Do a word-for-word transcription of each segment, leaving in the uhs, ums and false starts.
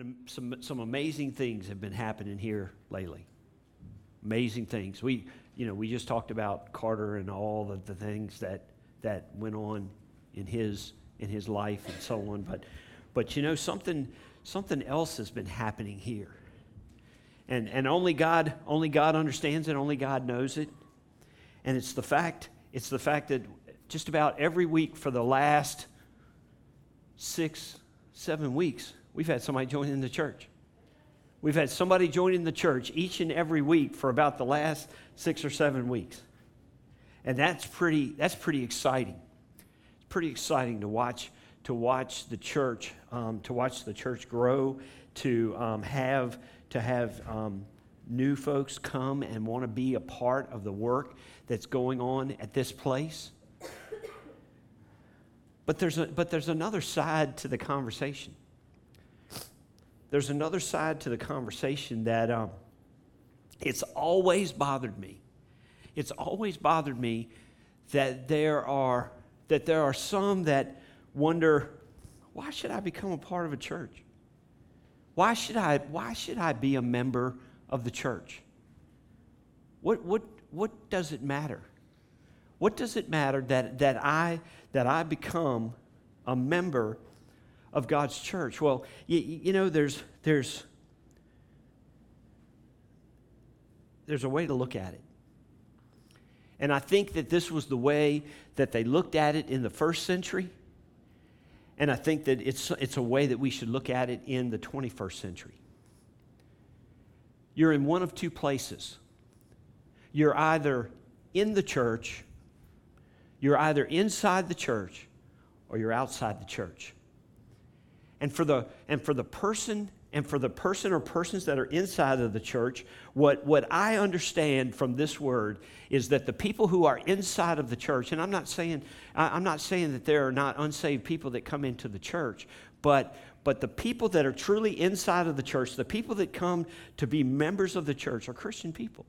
an, some some amazing things have been happening here lately. Amazing things. We, you know, we just talked about Carter and all the, the things that that went on in his in his life and so on. But but you know, something something else has been happening here. And and only God only God understands it. Only God knows it. And it's the fact it's the fact that just about every week for the last six, seven weeks, we've had somebody joining the church. We've had somebody joining the church each and every week for about the last six or seven weeks. And that's pretty that's pretty exciting. It's pretty exciting to watch to watch the church, um, to watch the church grow, to um, have to have um, new folks come and want to be a part of the work that's going on at this place. But there's a, but there's another side to the conversation. There's another side to the conversation that um, it's always bothered me. It's always bothered me that there are that there are some that wonder, why should I become a part of a church? Why should I why should I be a member of the church? What what what does it matter? What does it matter that that I that I become a member of God's church? Well, you, you know, there's there's there's a way to look at it, and I think that this was the way that they looked at it in the first century, and I think that it's it's a way that we should look at it in the twenty-first century. You're in one of two places. You're either in the church, you're either inside the church, or you're outside the church. And for the and for the person and for the person or persons that are inside of the church, what, what I understand from this word is that the people who are inside of the church, and I'm not saying I'm not saying that there are not unsaved people that come into the church, but but the people that are truly inside of the church, the people that come to be members of the church, are Christian people.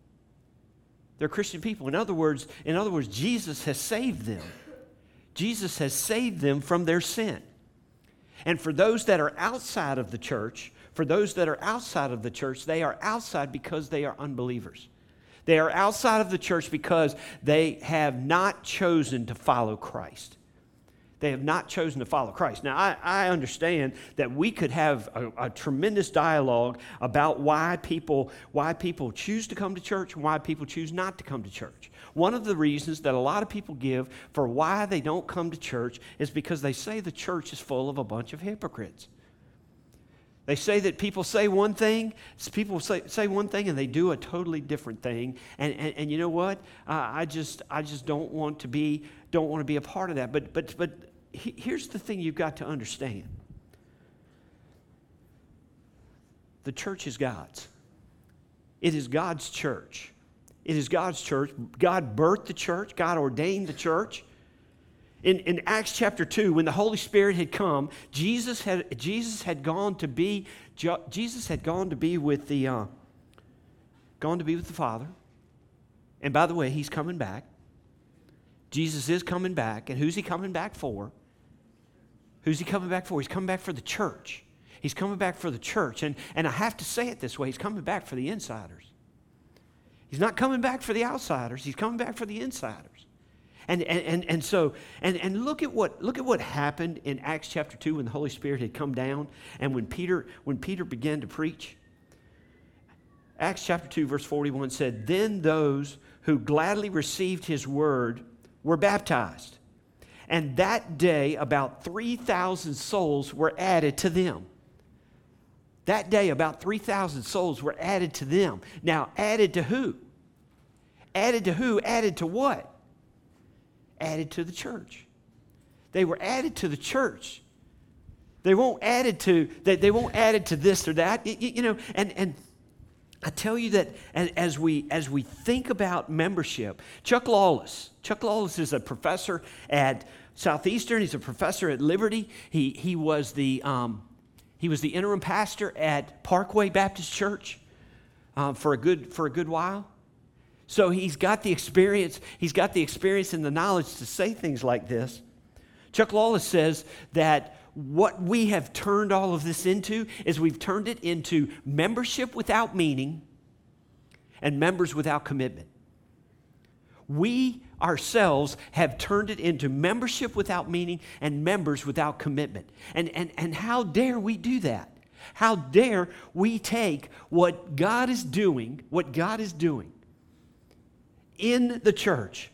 They're Christian people. In other words, in other words, Jesus has saved them. Jesus has saved them from their sin. And for those that are outside of the church, for those that are outside of the church, they are outside because they are unbelievers. They are outside of the church because they have not chosen to follow Christ. They have not chosen to follow Christ. Now, I, I understand that we could have a, a tremendous dialogue about why people, why people choose to come to church and why people choose not to come to church. One of the reasons that a lot of people give for why they don't come to church is because they say the church is full of a bunch of hypocrites. They say that people say one thing, people say, say one thing, and they do a totally different thing. And and, and you know what? Uh, I just I just don't want to be don't want to be a part of that. But but but he, here's the thing you've got to understand: the church is God's. It is God's church. It is God's church. God birthed the church. God ordained the church. In, in Acts chapter two, when the Holy Spirit had come, Jesus had Jesus had gone to be Jesus had gone to be with the uh, gone to be with the Father. And by the way, he's coming back. Jesus is coming back, and who's he coming back for? Who's he coming back for? He's coming back for the church. He's coming back for the church, and and I have to say it this way: he's coming back for the insiders. He's not coming back for the outsiders. He's coming back for the insiders. And and and, and so and, and look at what look at what happened in Acts chapter two when the Holy Spirit had come down and when Peter when Peter began to preach. Acts chapter two verse forty-one said, "Then those who gladly received his word were baptized, and that day about three thousand souls were added to them." That day about three thousand souls were added to them. Now, added to who? Added to who? Added to what? Added to the church. They were added to the church. They won't added to they, they won't added to this or that. You, you know, and and I tell you that as we as we think about membership, Chuck Lawless. Chuck Lawless is a professor at Southeastern. He's a professor at Liberty. He he was the um, he was the interim pastor at Parkway Baptist Church um, for a good for a good while. So he's got the experience, he's got the experience and the knowledge to say things like this. Chuck Lawless says that what we have turned all of this into is we've turned it into membership without meaning and members without commitment. We ourselves have turned it into membership without meaning and members without commitment. And, and, and how dare we do that? How dare we take what God is doing, what God is doing in the church,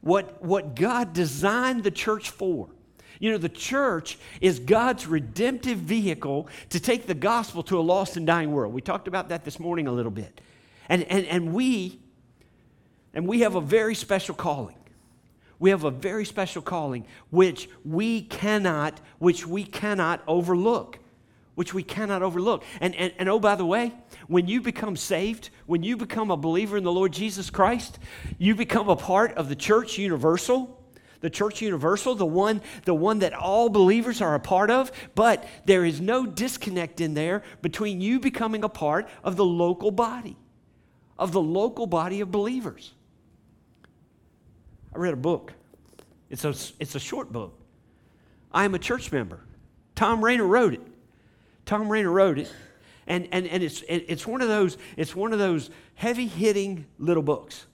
what, what God designed the church for. You know, the church is God's redemptive vehicle to take the gospel to a lost and dying world. We talked about that this morning a little bit. And, and, and we... And we have a very special calling. We have a very special calling which we cannot, which we cannot overlook. Which we cannot overlook. And, and, and oh, by the way, when you become saved, when you become a believer in the Lord Jesus Christ, you become a part of the church universal. The church universal, the one, the one that all believers are a part of. But there is no disconnect in there between you becoming a part of the local body, of the local body of believers. I read a book. It's a, it's a short book. I am a church member. Tom Rainer wrote it. Tom Rainer wrote it. And, and, and it's, it's one of those, it's one of those heavy-hitting little books.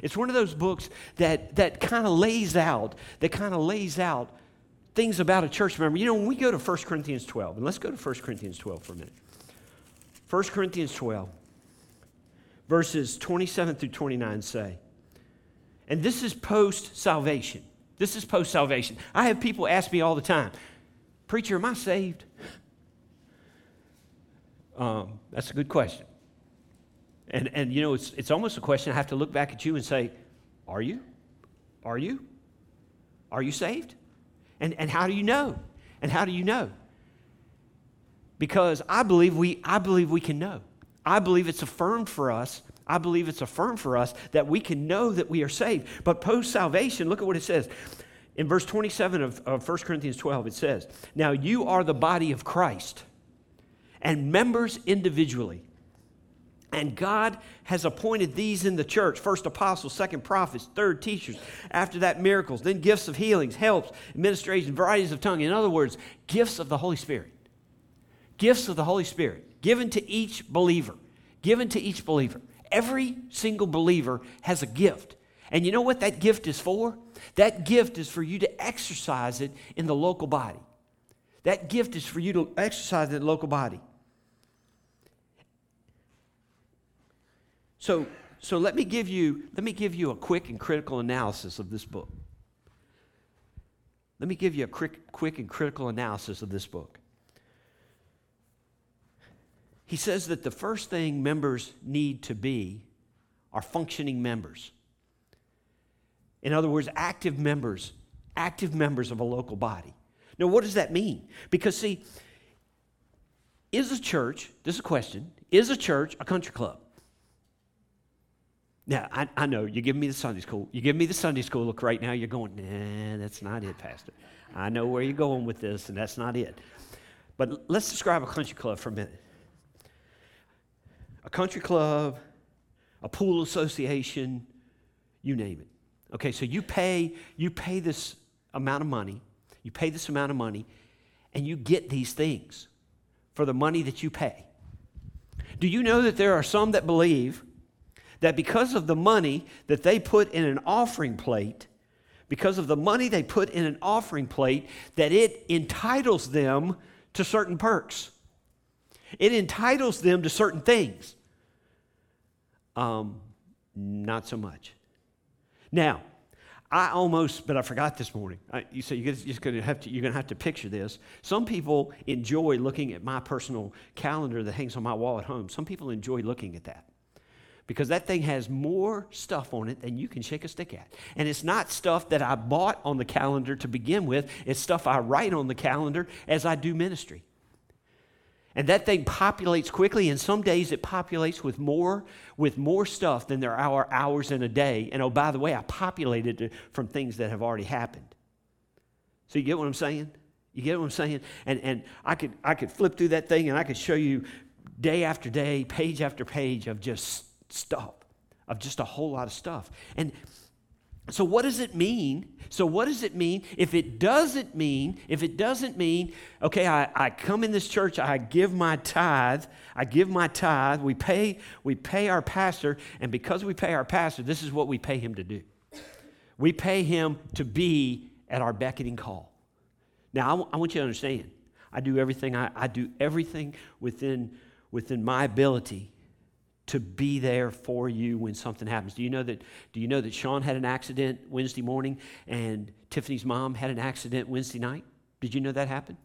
It's one of those books that, that kind of lays out, that kind of lays out things about a church member. You know, when we go to First Corinthians twelve, and let's go to First Corinthians twelve for a minute. First Corinthians twelve, verses twenty-seven through twenty-nine say, and this is post-salvation. This is post-salvation. I have people ask me all the time, preacher, am I saved? Um, that's a good question. And, and you know, it's, it's almost a question I have to look back at you and say, are you? Are you? Are you saved? And, and how do you know? And how do you know? Because I believe we, I believe we can know. I believe it's affirmed for us I believe it's affirmed for us that we can know that we are saved. But post-salvation, look at what it says. In verse twenty-seven of, of First Corinthians twelve, it says, now you are the body of Christ and members individually. And God has appointed these in the church, first apostles, second prophets, third teachers, after that miracles, then gifts of healings, helps, administration, varieties of tongue. In other words, gifts of the Holy Spirit. Gifts of the Holy Spirit given to each believer. Given to each believer. Every single believer has a gift. And you know what that gift is for? That gift is for you to exercise it in the local body. That gift is for you to exercise it in the local body. So, so let me give you, let me give you a quick and critical analysis of this book. Let me give you a quick, quick and critical analysis of this book. He says that the first thing members need to be are functioning members. In other words, active members, active members of a local body. Now, what does that mean? Because, see, is a church, this is a question, is a church a country club? Now, I, I know, you're giving me the Sunday school, you're giving me the Sunday school look right now, you're going, nah, that's not it, Pastor. I know where you're going with this, and that's not it. But let's describe a country club for a minute. A country club, a pool association, you name it. Okay, so you pay, you pay this amount of money, you pay this amount of money, and you get these things for the money that you pay. Do you know that there are some that believe that because of the money that they put in an offering plate, because of the money they put in an offering plate, that it entitles them to certain perks? It entitles them to certain things. Um, not so much. Now, I almost, but I forgot this morning. I, you say you're just going to have to, you're going to have to picture this. Some people enjoy looking at my personal calendar that hangs on my wall at home. Some people enjoy looking at that because that thing has more stuff on it than you can shake a stick at. And it's not stuff that I bought on the calendar to begin with. It's stuff I write on the calendar as I do ministry. And that thing populates quickly, and some days it populates with more with more stuff than there are hours in a day. And oh, by the way, I populated it from things that have already happened. So you get what I'm saying? You get what I'm saying? And and I could I could flip through that thing and I could show you day after day, page after page of just stuff, of just a whole lot of stuff. And So what does it mean? So what does it mean if it doesn't mean, if it doesn't mean, okay, I, I come in this church, I give my tithe, I give my tithe, we pay, we pay our pastor, and because we pay our pastor, this is what we pay him to do. We pay him to be at our beckoning call. Now, I, w- I want you to understand, I do everything, I, I do everything within, within my ability to be there for you when something happens. Do you know that Do you know that Sean had an accident Wednesday morning and Tiffany's mom had an accident Wednesday night? Did you know that happened?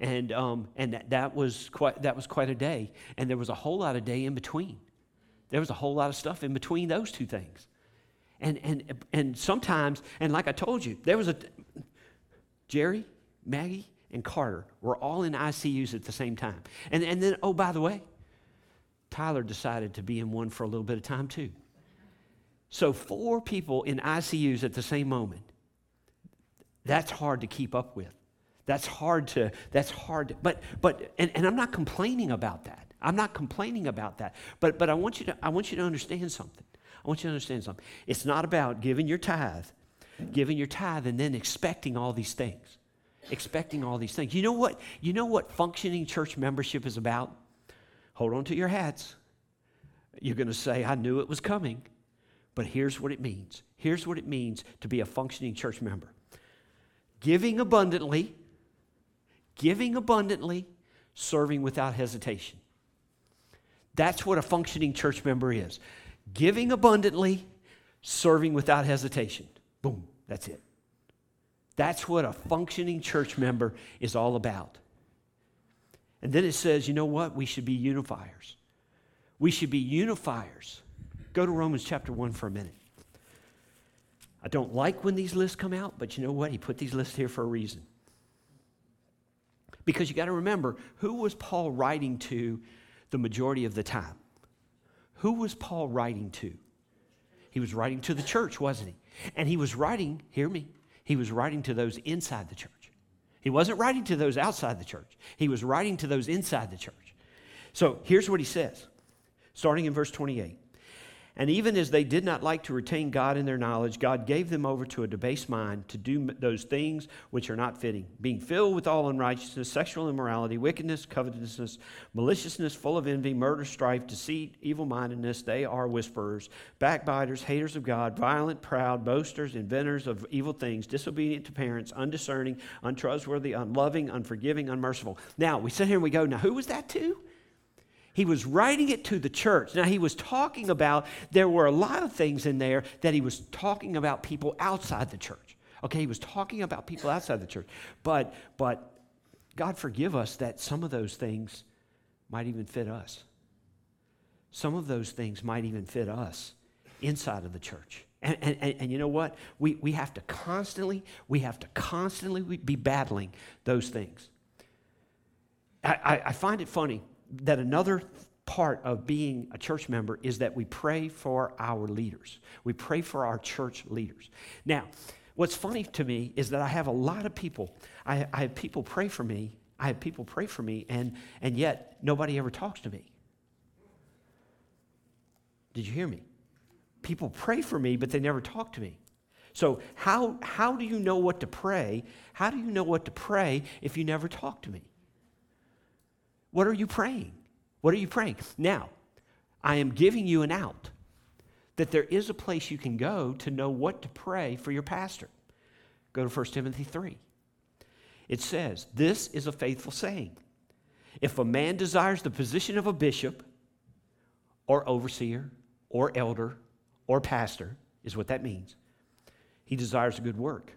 And um, and that, that was quite that was quite a day. And there was a whole lot of day in between. There was a whole lot of stuff in between those two things. And and and sometimes, and like I told you, there was a Jerry, Maggie, and Carter were all in I C Us at the same time. And and then oh by the way, Tyler decided to be in one for a little bit of time too. So four people in I C Us at the same moment, that's hard to keep up with. That's hard to, that's hard to, but, but, and, and I'm not complaining about that. I'm not complaining about that. But, but I want you to, I want you to understand something. I want you to understand something. It's not about giving your tithe, giving your tithe and then expecting all these things, expecting all these things. You know what, you know what functioning church membership is about? Hold on to your hats. You're going to say, I knew it was coming, but here's what it means. Here's what it means to be a functioning church member. Giving abundantly, giving abundantly, serving without hesitation. That's what a functioning church member is. Giving abundantly, serving without hesitation. Boom, that's it. That's what a functioning church member is all about. And then it says, you know what? We should be unifiers. We should be unifiers. Go to Romans chapter one for a minute. I don't like when these lists come out, but you know what? He put these lists here for a reason. Because you got to remember, who was Paul writing to the majority of the time? Who was Paul writing to? He was writing to the church, wasn't he? And he was writing, hear me, he was writing to those inside the church. He wasn't writing to those outside the church. He was writing to those inside the church. So here's what he says, starting in verse twenty-eight. And even as they did not like to retain God in their knowledge, God gave them over to a debased mind to do those things which are not fitting, being filled with all unrighteousness, sexual immorality, wickedness, covetousness, maliciousness, full of envy, murder, strife, deceit, evil-mindedness. They are whisperers, backbiters, haters of God, violent, proud, boasters, inventors of evil things, disobedient to parents, undiscerning, untrustworthy, unloving, unforgiving, unmerciful. Now, we sit here and we go, now who was that to? He was writing it to the church. Now, he was talking about, there were a lot of things in there that he was talking about people outside the church. Okay, he was talking about people outside the church. But, but God forgive us that some of those things might even fit us. Some of those things might even fit us inside of the church. And, and, and, and you know what? We, we have to constantly, we have to constantly be battling those things. I, I, I find it funny that another part of being a church member is that we pray for our leaders. We pray for our church leaders. Now, what's funny to me is that I have a lot of people. I, I have people pray for me. I have people pray for me, and, and yet nobody ever talks to me. Did you hear me? People pray for me, but they never talk to me. So how how do you know what to pray? How do you know what to pray if you never talk to me? What are you praying? What are you praying? Now, I am giving you an out that there is a place you can go to know what to pray for your pastor. Go to First Timothy three. It says, this is a faithful saying. If a man desires the position of a bishop or overseer or elder or pastor, is what that means, he desires a good work.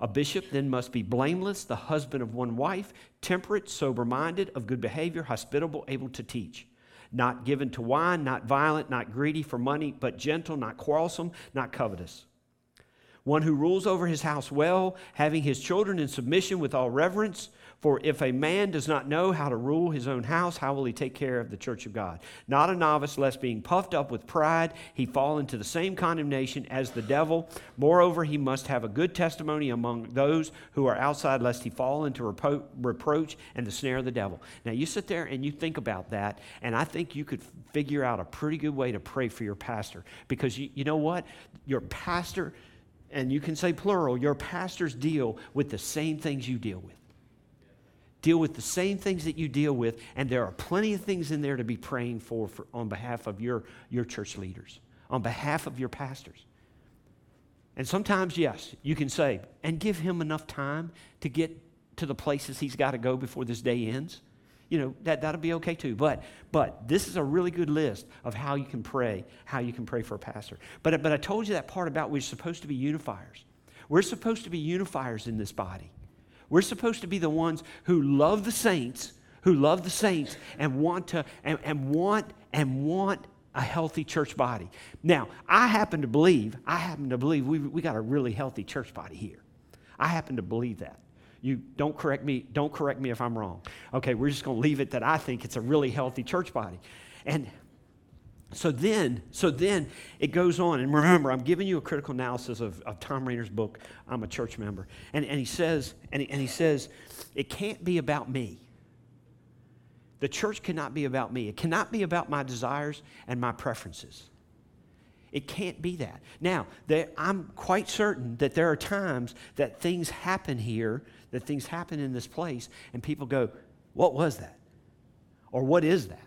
A bishop then must be blameless, the husband of one wife, temperate, sober-minded, of good behavior, hospitable, able to teach, not given to wine, not violent, not greedy for money, but gentle, not quarrelsome, not covetous. One who rules over his house well, having his children in submission with all reverence, For if a man does not know how to rule his own house, how will he take care of the church of God? Not a novice, lest being puffed up with pride, he fall into the same condemnation as the devil. Moreover, he must have a good testimony among those who are outside, lest he fall into repro- reproach and the snare of the devil. Now, you sit there and you think about that, and I think you could figure out a pretty good way to pray for your pastor. Because you, you know what? Your pastor, and you can say plural, your pastors deal with the same things you deal with. Deal with the same things that you deal with, and there are plenty of things in there to be praying for, for on behalf of your, your church leaders, on behalf of your pastors. And sometimes, yes, you can say, and give him enough time to get to the places he's got to go before this day ends. You know, that, that'll be okay too. But but this is a really good list of how you can pray, how you can pray for a pastor. But, but I told you that part about we're supposed to be unifiers. We're supposed to be unifiers in this body. We're supposed to be the ones who love the saints, who love the saints and want to and, and want and want a healthy church body. Now, I happen to believe, I happen to believe we we got a really healthy church body here. I happen to believe that. You don't correct me, don't correct me if I'm wrong. Okay, we're just gonna leave it that I think it's a really healthy church body. And so then, so then it goes on. And remember, I'm giving you a critical analysis of, of Tom Rainer's book, I'm a Church Member. And and he says, and he, and he says, it can't be about me. The church cannot be about me. It cannot be about my desires and my preferences. It can't be that. Now, there, I'm quite certain that there are times that things happen here, that things happen in this place, and people go, what was that? Or what is that?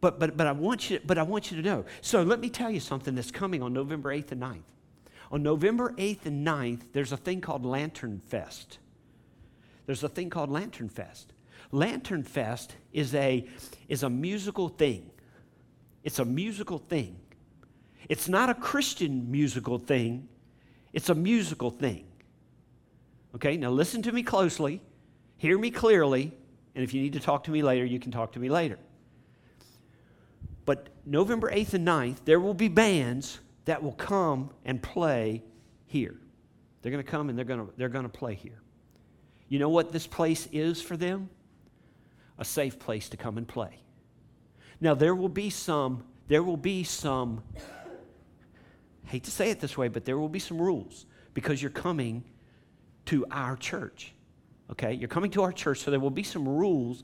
But but but I want you but I want you to know. So let me tell you something that's coming on November eighth and ninth. On November eighth and ninth, there's a thing called Lantern Fest. There's a thing called Lantern Fest. Lantern Fest is a is a musical thing. It's a musical thing. It's not a Christian musical thing. It's a musical thing. Okay, now listen to me closely, hear me clearly, and if you need to talk to me later, you can talk to me later. But November eighth and ninth, there will be bands that will come and play here. They're going to come and they're going to they're going to play here. You know what this place is for them? A safe place to come and play. Now there will be some there will be some I hate to say it this way, but there will be some rules because you're coming to our church. Okay? You're coming to our church, so there will be some rules.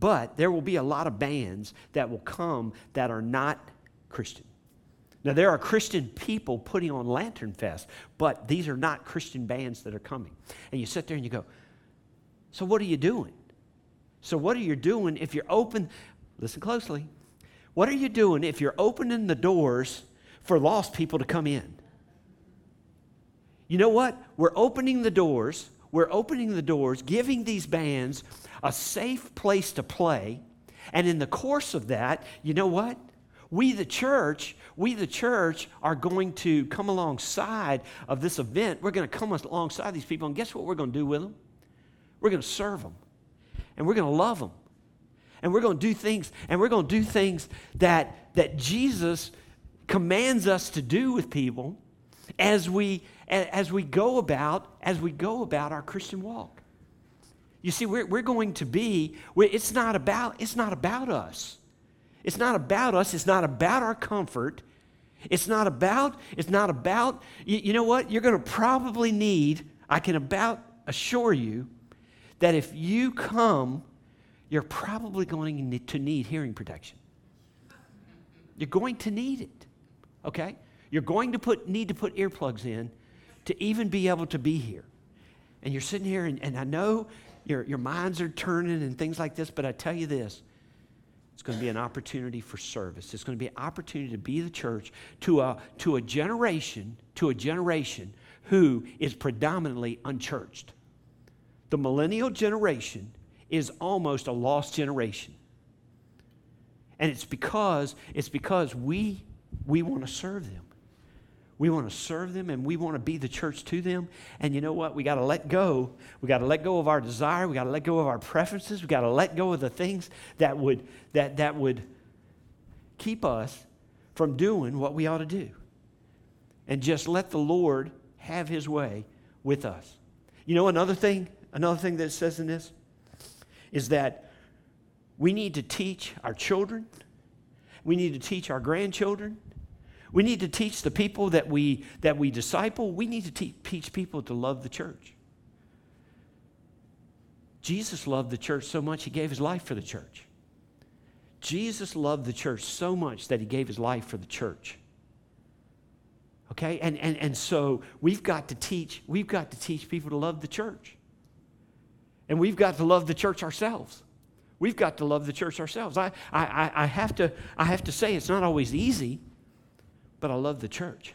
But there will be a lot of bands that will come that are not Christian. Now, there are Christian people putting on Lantern Fest, but these are not Christian bands that are coming. And you sit there and you go, so what are you doing? So what are you doing if you're open? Listen closely. What are you doing if you're opening the doors for lost people to come in? You know what? We're opening the doors. We're opening the doors, giving these bands a safe place to play. And in the course of that, you know what? We, the church, we, the church, are going to come alongside of this event. We're going to come alongside these people. And guess what we're going to do with them? We're going to serve them. And we're going to love them. And we're going to do things, and we're going to do things that, that Jesus commands us to do with people as we as we go about as we go about our Christian walk. You see, we're we're going to be. We're, it's not about it's not about us. It's not about us. It's not about our comfort. It's not about it's not about. You, you know what? You're going to probably need. I can about assure you that if you come, you're probably going to need hearing protection. You're going to need it. Okay. You're going to put need to put earplugs in to even be able to be here. And you're sitting here, and, and I know your, your minds are turning and things like this, but I tell you this, it's going to be an opportunity for service. It's going to be an opportunity to be the church to a, to a generation, to a generation who is predominantly unchurched. The millennial generation is almost a lost generation. And it's because, it's because we, we want to serve them. We want to serve them, and we want to be the church to them. And you know what? We got to let go. We got to let go of our desire. We got to let go of our preferences. We got to let go of the things that would that that would keep us from doing what we ought to do. And just let the Lord have his way with us. You know another thing? Another thing that it says in this? is that we need to teach our children, we need to teach our grandchildren, we need to teach the people that we that we disciple, we need to te- teach people to love the church. Jesus loved the church so much, he gave his life for the church. Jesus loved the church so much that he gave his life for the church. Okay? And, and, and so we've got to teach, we've got to teach people to love the church. And we've got to love the church ourselves. We've got to love the church ourselves. I, I, I, have to, I have to say it's not always easy, but I love the church.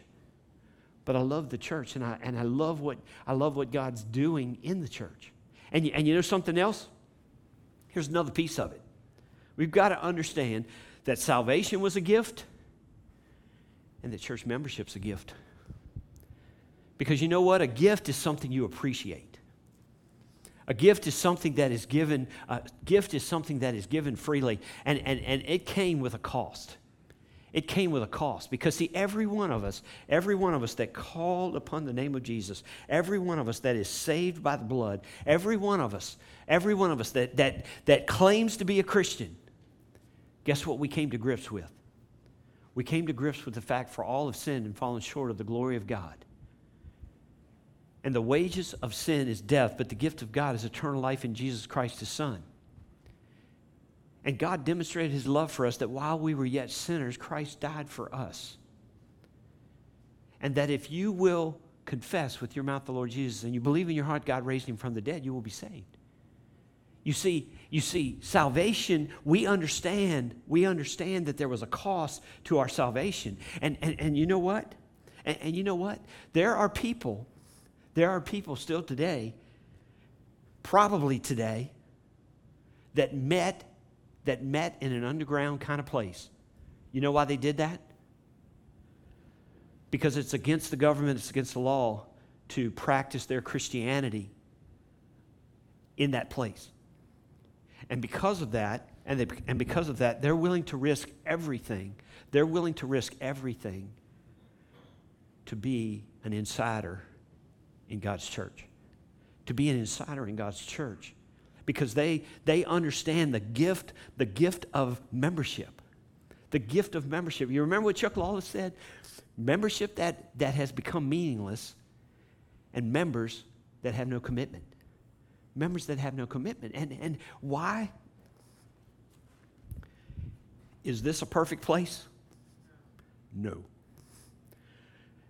But I love the church, and I and I love what I love what God's doing in the church. And, and you know something else? Here's another piece of it. We've got to understand that salvation was a gift and that church membership's a gift. Because you know what? A gift is something you appreciate. A gift is something that is given, a gift is something that is given freely. And, and, and it came with a cost. It came with a cost. Because see, every one of us, every one of us that called upon the name of Jesus, every one of us that is saved by the blood, every one of us, every one of us that that that claims to be a Christian, guess what we came to grips with? We came to grips with the fact for all have sinned and fallen short of the glory of God. And the wages of sin is death, but the gift of God is eternal life in Jesus Christ his Son. And God demonstrated his love for us that while we were yet sinners, Christ died for us. And that if you will confess with your mouth the Lord Jesus and you believe in your heart God raised him from the dead, you will be saved. You see, you see, salvation, we understand, we understand that there was a cost to our salvation. And and, and you know what? And, and you know what? There are people, there are people still today, probably today, that met, that met in an underground kind of place. You know why they did that? Because it's against the government, it's against the law to practice their Christianity in that place. And because of that, and, they, and because of that, they're willing to risk everything. They're willing to risk everything to be an insider in God's church. To be an insider in God's church. Because they they understand the gift, the gift of membership. The gift of membership. You remember what Chuck Lawless said? Membership that, that has become meaningless, and members that have no commitment. Members that have no commitment. And and why? Is this a perfect place? No.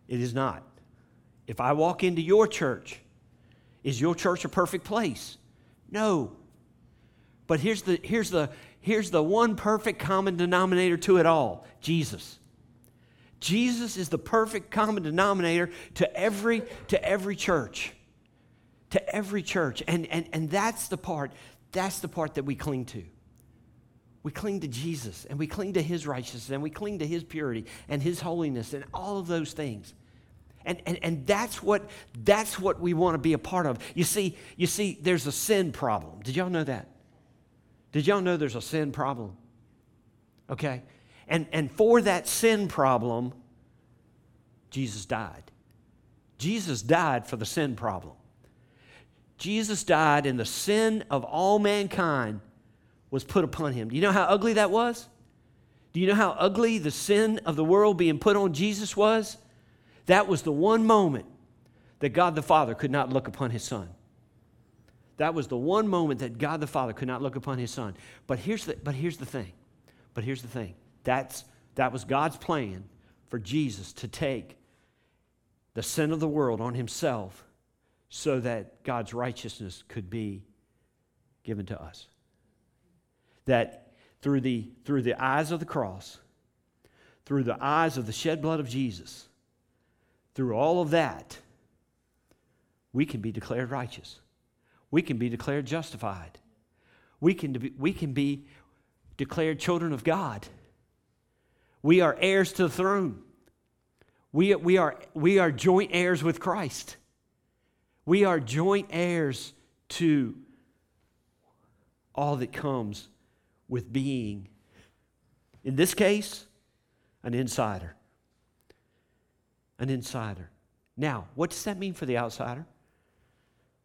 It is not. If I walk into your church, is your church a perfect place? No. But here's the here's the here's the one perfect common denominator to it all. Jesus. Jesus is the perfect common denominator to every to every church. To every church. And, and, and that's the part, that's the part that we cling to. We cling to Jesus, and we cling to his righteousness, and we cling to his purity and his holiness and all of those things. And and, and that's what that's what we want to be a part of. You see, you see, there's a sin problem. Did y'all know that? Did y'all know there's a sin problem? Okay? And and for that sin problem, Jesus died. Jesus died for the sin problem. Jesus died, and the sin of all mankind was put upon him. Do you know how ugly that was? Do you know how ugly the sin of the world being put on Jesus was? That was the one moment that God the Father could not look upon his Son. That was the one moment that God the Father could not look upon his Son. But here's the, but here's the thing. But here's the thing. That's, that was God's plan for Jesus to take the sin of the world on himself, so that God's righteousness could be given to us. That through the, through the eyes of the cross, through the eyes of the shed blood of Jesus, through all of that, we can be declared righteous. We can be declared justified. We can be, we can be declared children of God. We are heirs to the throne. We, we are, we are joint heirs with Christ. We are joint heirs to all that comes with being, in this case, an insider. An insider. Now, what does that mean for the outsider?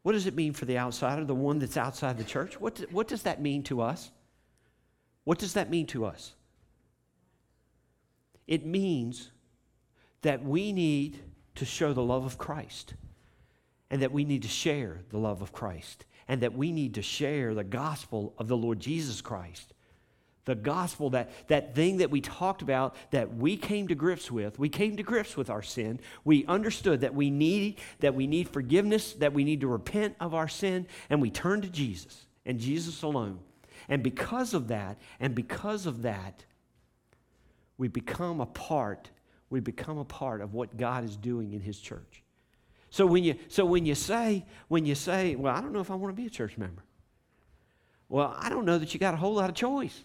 What does it mean for the outsider, the one that's outside the church? What, do, what does that mean to us? What does that mean to us? It means that we need to show the love of Christ, and that we need to share the love of Christ, and that we need to share the gospel of the Lord Jesus Christ. The gospel, that, that thing that we talked about, that we came to grips with, we came to grips with our sin. We understood that we need, that we need forgiveness, that we need to repent of our sin, and we turned to Jesus and Jesus alone. And because of that, and because of that, we become a part, we become a part of what God is doing in His church. So when you so when you say, when you say, well, I don't know if I want to be a church member. Well, I don't know that you got a whole lot of choice.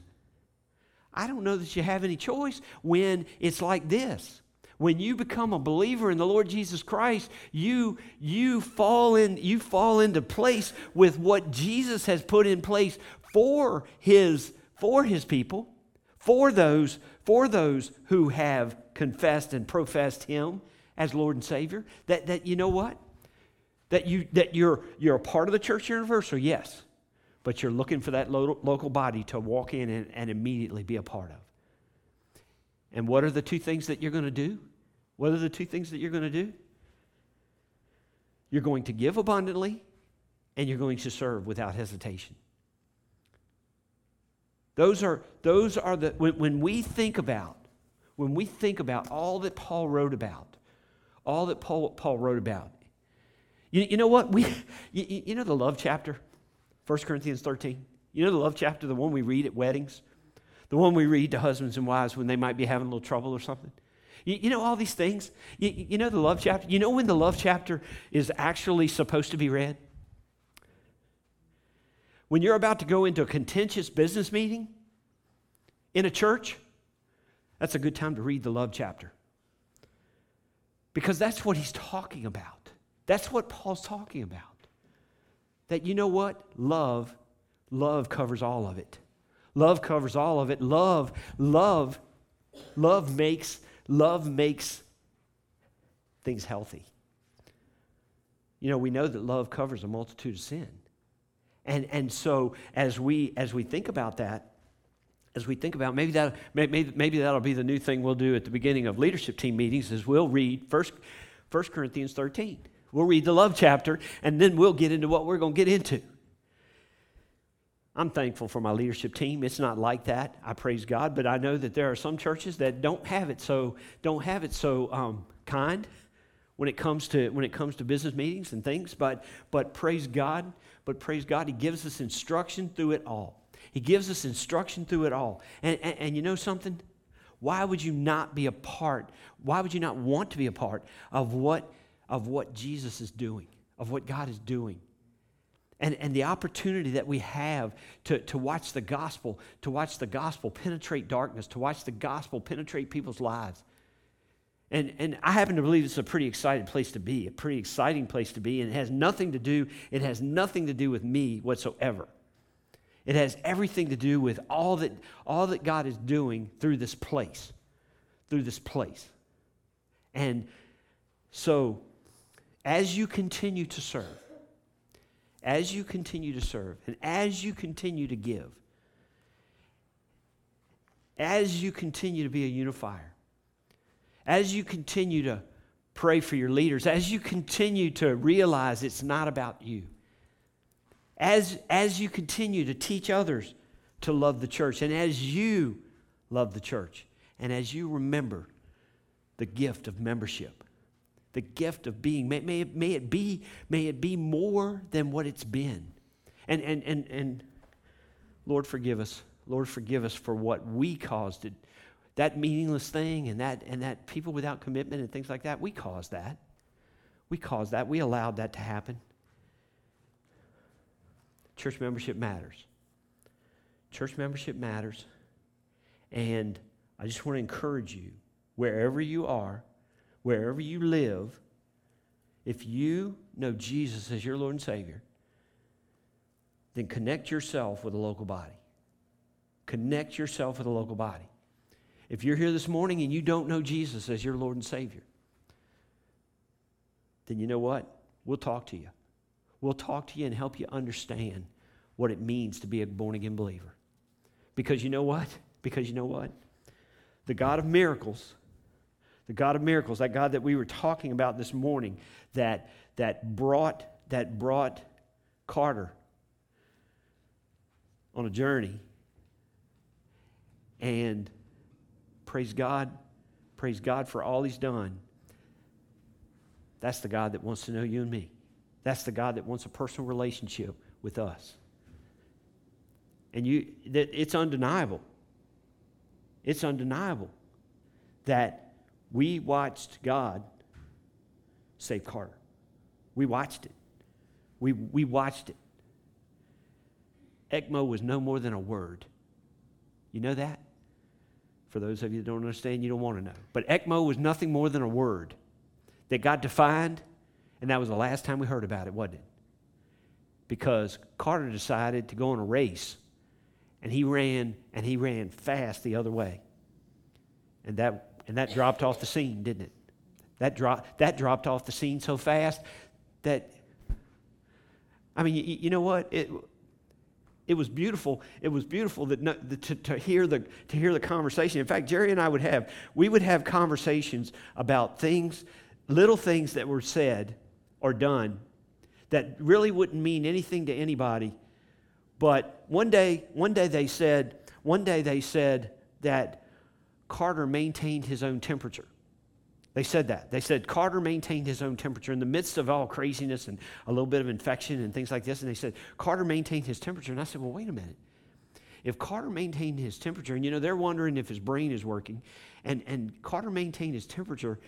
I don't know that you have any choice when it's like this. When you become a believer in the Lord Jesus Christ, you, you, fall in, you fall into place with what Jesus has put in place for his, for his people, for those, for those who have confessed and professed Him as Lord and Savior. That, that you know what? That, you, that you're, you're a part of the church universal, yes. But you're looking for that lo- local body to walk in and, and immediately be a part of. And what are the two things that you're going to do? What are the two things that you're going to do? You're going to give abundantly, and you're going to serve without hesitation. Those are, those are the, when, when we think about, when we think about all that Paul wrote about, all that Paul, Paul wrote about, you, you know what? We, you, you know the love chapter? First Corinthians thirteen. You know the love chapter, the one we read at weddings? The one we read to husbands and wives when they might be having a little trouble or something? You, you know all these things? You, you know the love chapter? You know when the love chapter is actually supposed to be read? When you're about to go into a contentious business meeting in a church, that's a good time to read the love chapter. Because that's what he's talking about. That's what Paul's talking about. That, you know what? Love, love covers all of it. Love covers all of it. Love, love, love makes, love makes things healthy. You know, we know that love covers a multitude of sin. And and so as we as we think about that, as we think about maybe that maybe maybe that'll be the new thing we'll do at the beginning of leadership team meetings, is we'll read First Corinthians thirteen. We'll read the love chapter, and then we'll get into what we're going to get into. I'm thankful for my leadership team. It's not like that. I praise God, but I know that there are some churches that don't have it so don't have it so um, kind when it comes to when it comes to business meetings and things. But but praise God, but praise God, He gives us instruction through it all. He gives us instruction through it all. And and, and you know something? Why would you not be a part? Why would you not want to be a part of what? of what Jesus is doing, of what God is doing, and, and the opportunity that we have to, to watch the gospel, to watch the gospel penetrate darkness, to watch the gospel penetrate people's lives. And, and I happen to believe it's a pretty exciting place to be, a pretty exciting place to be, and it has nothing to do, it has nothing to do with me whatsoever. It has everything to do with all that, all that God is doing through this place, through this place. And so, as you continue to serve, as you continue to serve, and as you continue to give, as you continue to be a unifier, as you continue to pray for your leaders, as you continue to realize it's not about you, as, as you continue to teach others to love the church, and as you love the church, and as you remember the gift of membership, the gift of being, may, may, it, may it be, may it be more than what it's been, and and and and Lord forgive us, Lord forgive us for what we caused it, that meaningless thing, and that and that people without commitment and things like that. We caused that, we caused that, we allowed that to happen. Church membership matters. Church membership matters, and I just want to encourage you, wherever you are. Wherever you live, if you know Jesus as your Lord and Savior, then connect yourself with a local body. Connect yourself with a local body. If you're here this morning and you don't know Jesus as your Lord and Savior, then you know what? We'll talk to you. we'll talk to you and help you understand what it means to be a born-again believer. Because you know what? Because you know what? The God of miracles, the God of miracles, that God that we were talking about this morning, that that brought that brought Carter on a journey. And praise God, praise God for all he's done. That's the God that wants to know you and me. That's the God that wants a personal relationship with us. And you, that it's undeniable. It's undeniable that we watched God save Carter. We watched it. We we watched it. ECMO was no more than a word. You know that? For those of you that don't understand, you don't want to know. But ECMO was nothing more than a word that God defined, and that was the last time we heard about it, wasn't it? Because Carter decided to go on a race, and he ran, and he ran fast the other way. And that and that dropped off the scene, didn't it? That dropped that dropped off the scene so fast that, I mean, you, you know what? It it was beautiful. It was beautiful that no, the, to, to hear the to hear the conversation. In fact, Jerry and I would have we would have conversations about things, little things that were said or done that really wouldn't mean anything to anybody. But one day, one day they said, one day they said that Carter maintained his own temperature. They said that. They said Carter maintained his own temperature in the midst of all craziness and a little bit of infection and things like this. And they said, Carter maintained his temperature. And I said, well, wait a minute. If Carter maintained his temperature, and you know, they're wondering if his brain is working, and, and Carter maintained his temperature,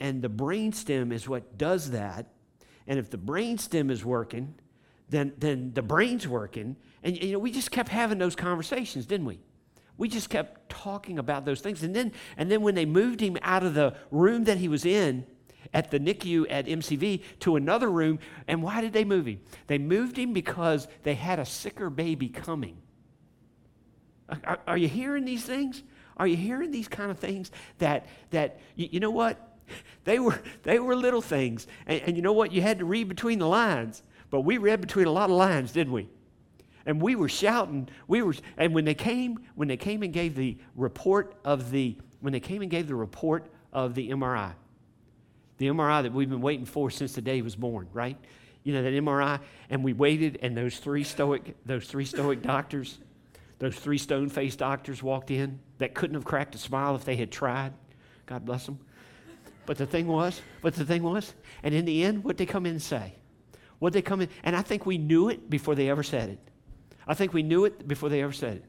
and the brainstem is what does that. And if the brainstem is working, then then the brain's working. And, and you know, we just kept having those conversations, didn't we? We just kept talking about those things. And then and then when they moved him out of the room that he was in at the N I C U at M C V to another room, and why did they move him? They moved him because they had a sicker baby coming. Are, are you hearing these things? Are you hearing these kind of things that, that you, you know what? They were they were little things. And, and you know what? You had to read between the lines. But we read between a lot of lines, didn't we? And we were shouting. We were, and when they came, when they came and gave the report of the, when they came and gave the report of the M R I, the M R I that we've been waiting for since the day he was born, right? You know, that M R I, and we waited, and those three stoic, those three stoic doctors, those three stone-faced doctors walked in that couldn't have cracked a smile if they had tried. God bless them. But the thing was, but the thing was, and in the end, what'd they come in and say? What'd they come in? And I think we knew it before they ever said it. I think we knew it before they ever said it.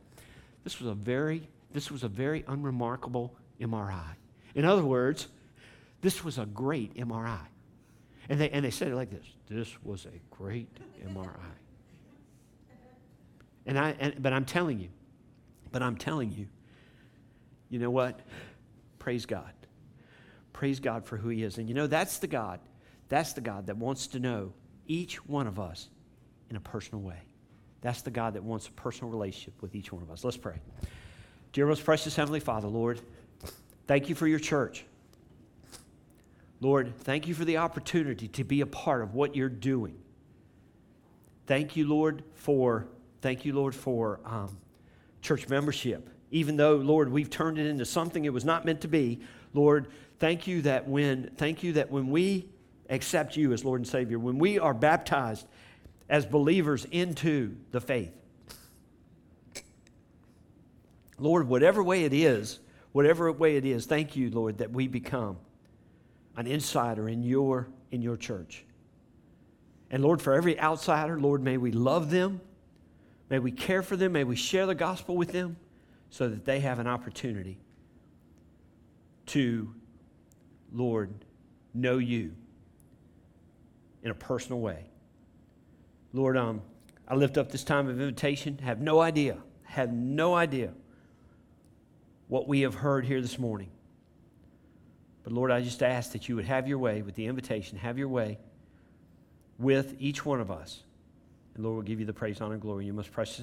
This was a very, this was a very unremarkable M R I. In other words, this was a great M R I. And they and they said it like this: this was a great M R I. And I and, but I'm telling you, but I'm telling you, you know what? Praise God. Praise God for who he is. And you know, that's the God, that's the God that wants to know each one of us in a personal way. That's the God that wants a personal relationship with each one of us. Let's pray. Dear most precious Heavenly Father, Lord, thank you for your church. Lord, thank you for the opportunity to be a part of what you're doing. Thank you, Lord, for, thank you, Lord, for um, church membership. Even though, Lord, we've turned it into something it was not meant to be, Lord, thank you that when thank you that when we accept you as Lord and Savior, when we are baptized as believers into the faith, Lord, whatever way it is, whatever way it is, thank you, Lord, that we become an insider in your in your church. And Lord, for every outsider, Lord, may we love them, may we care for them, may we share the gospel with them, so that they have an opportunity to, Lord, know you in a personal way. Lord, um, I lift up this time of invitation. Have no idea, have no idea what we have heard here this morning. But Lord, I just ask that you would have your way with the invitation, have your way with each one of us. And Lord, we'll give you the praise, honor, and glory. You most precious and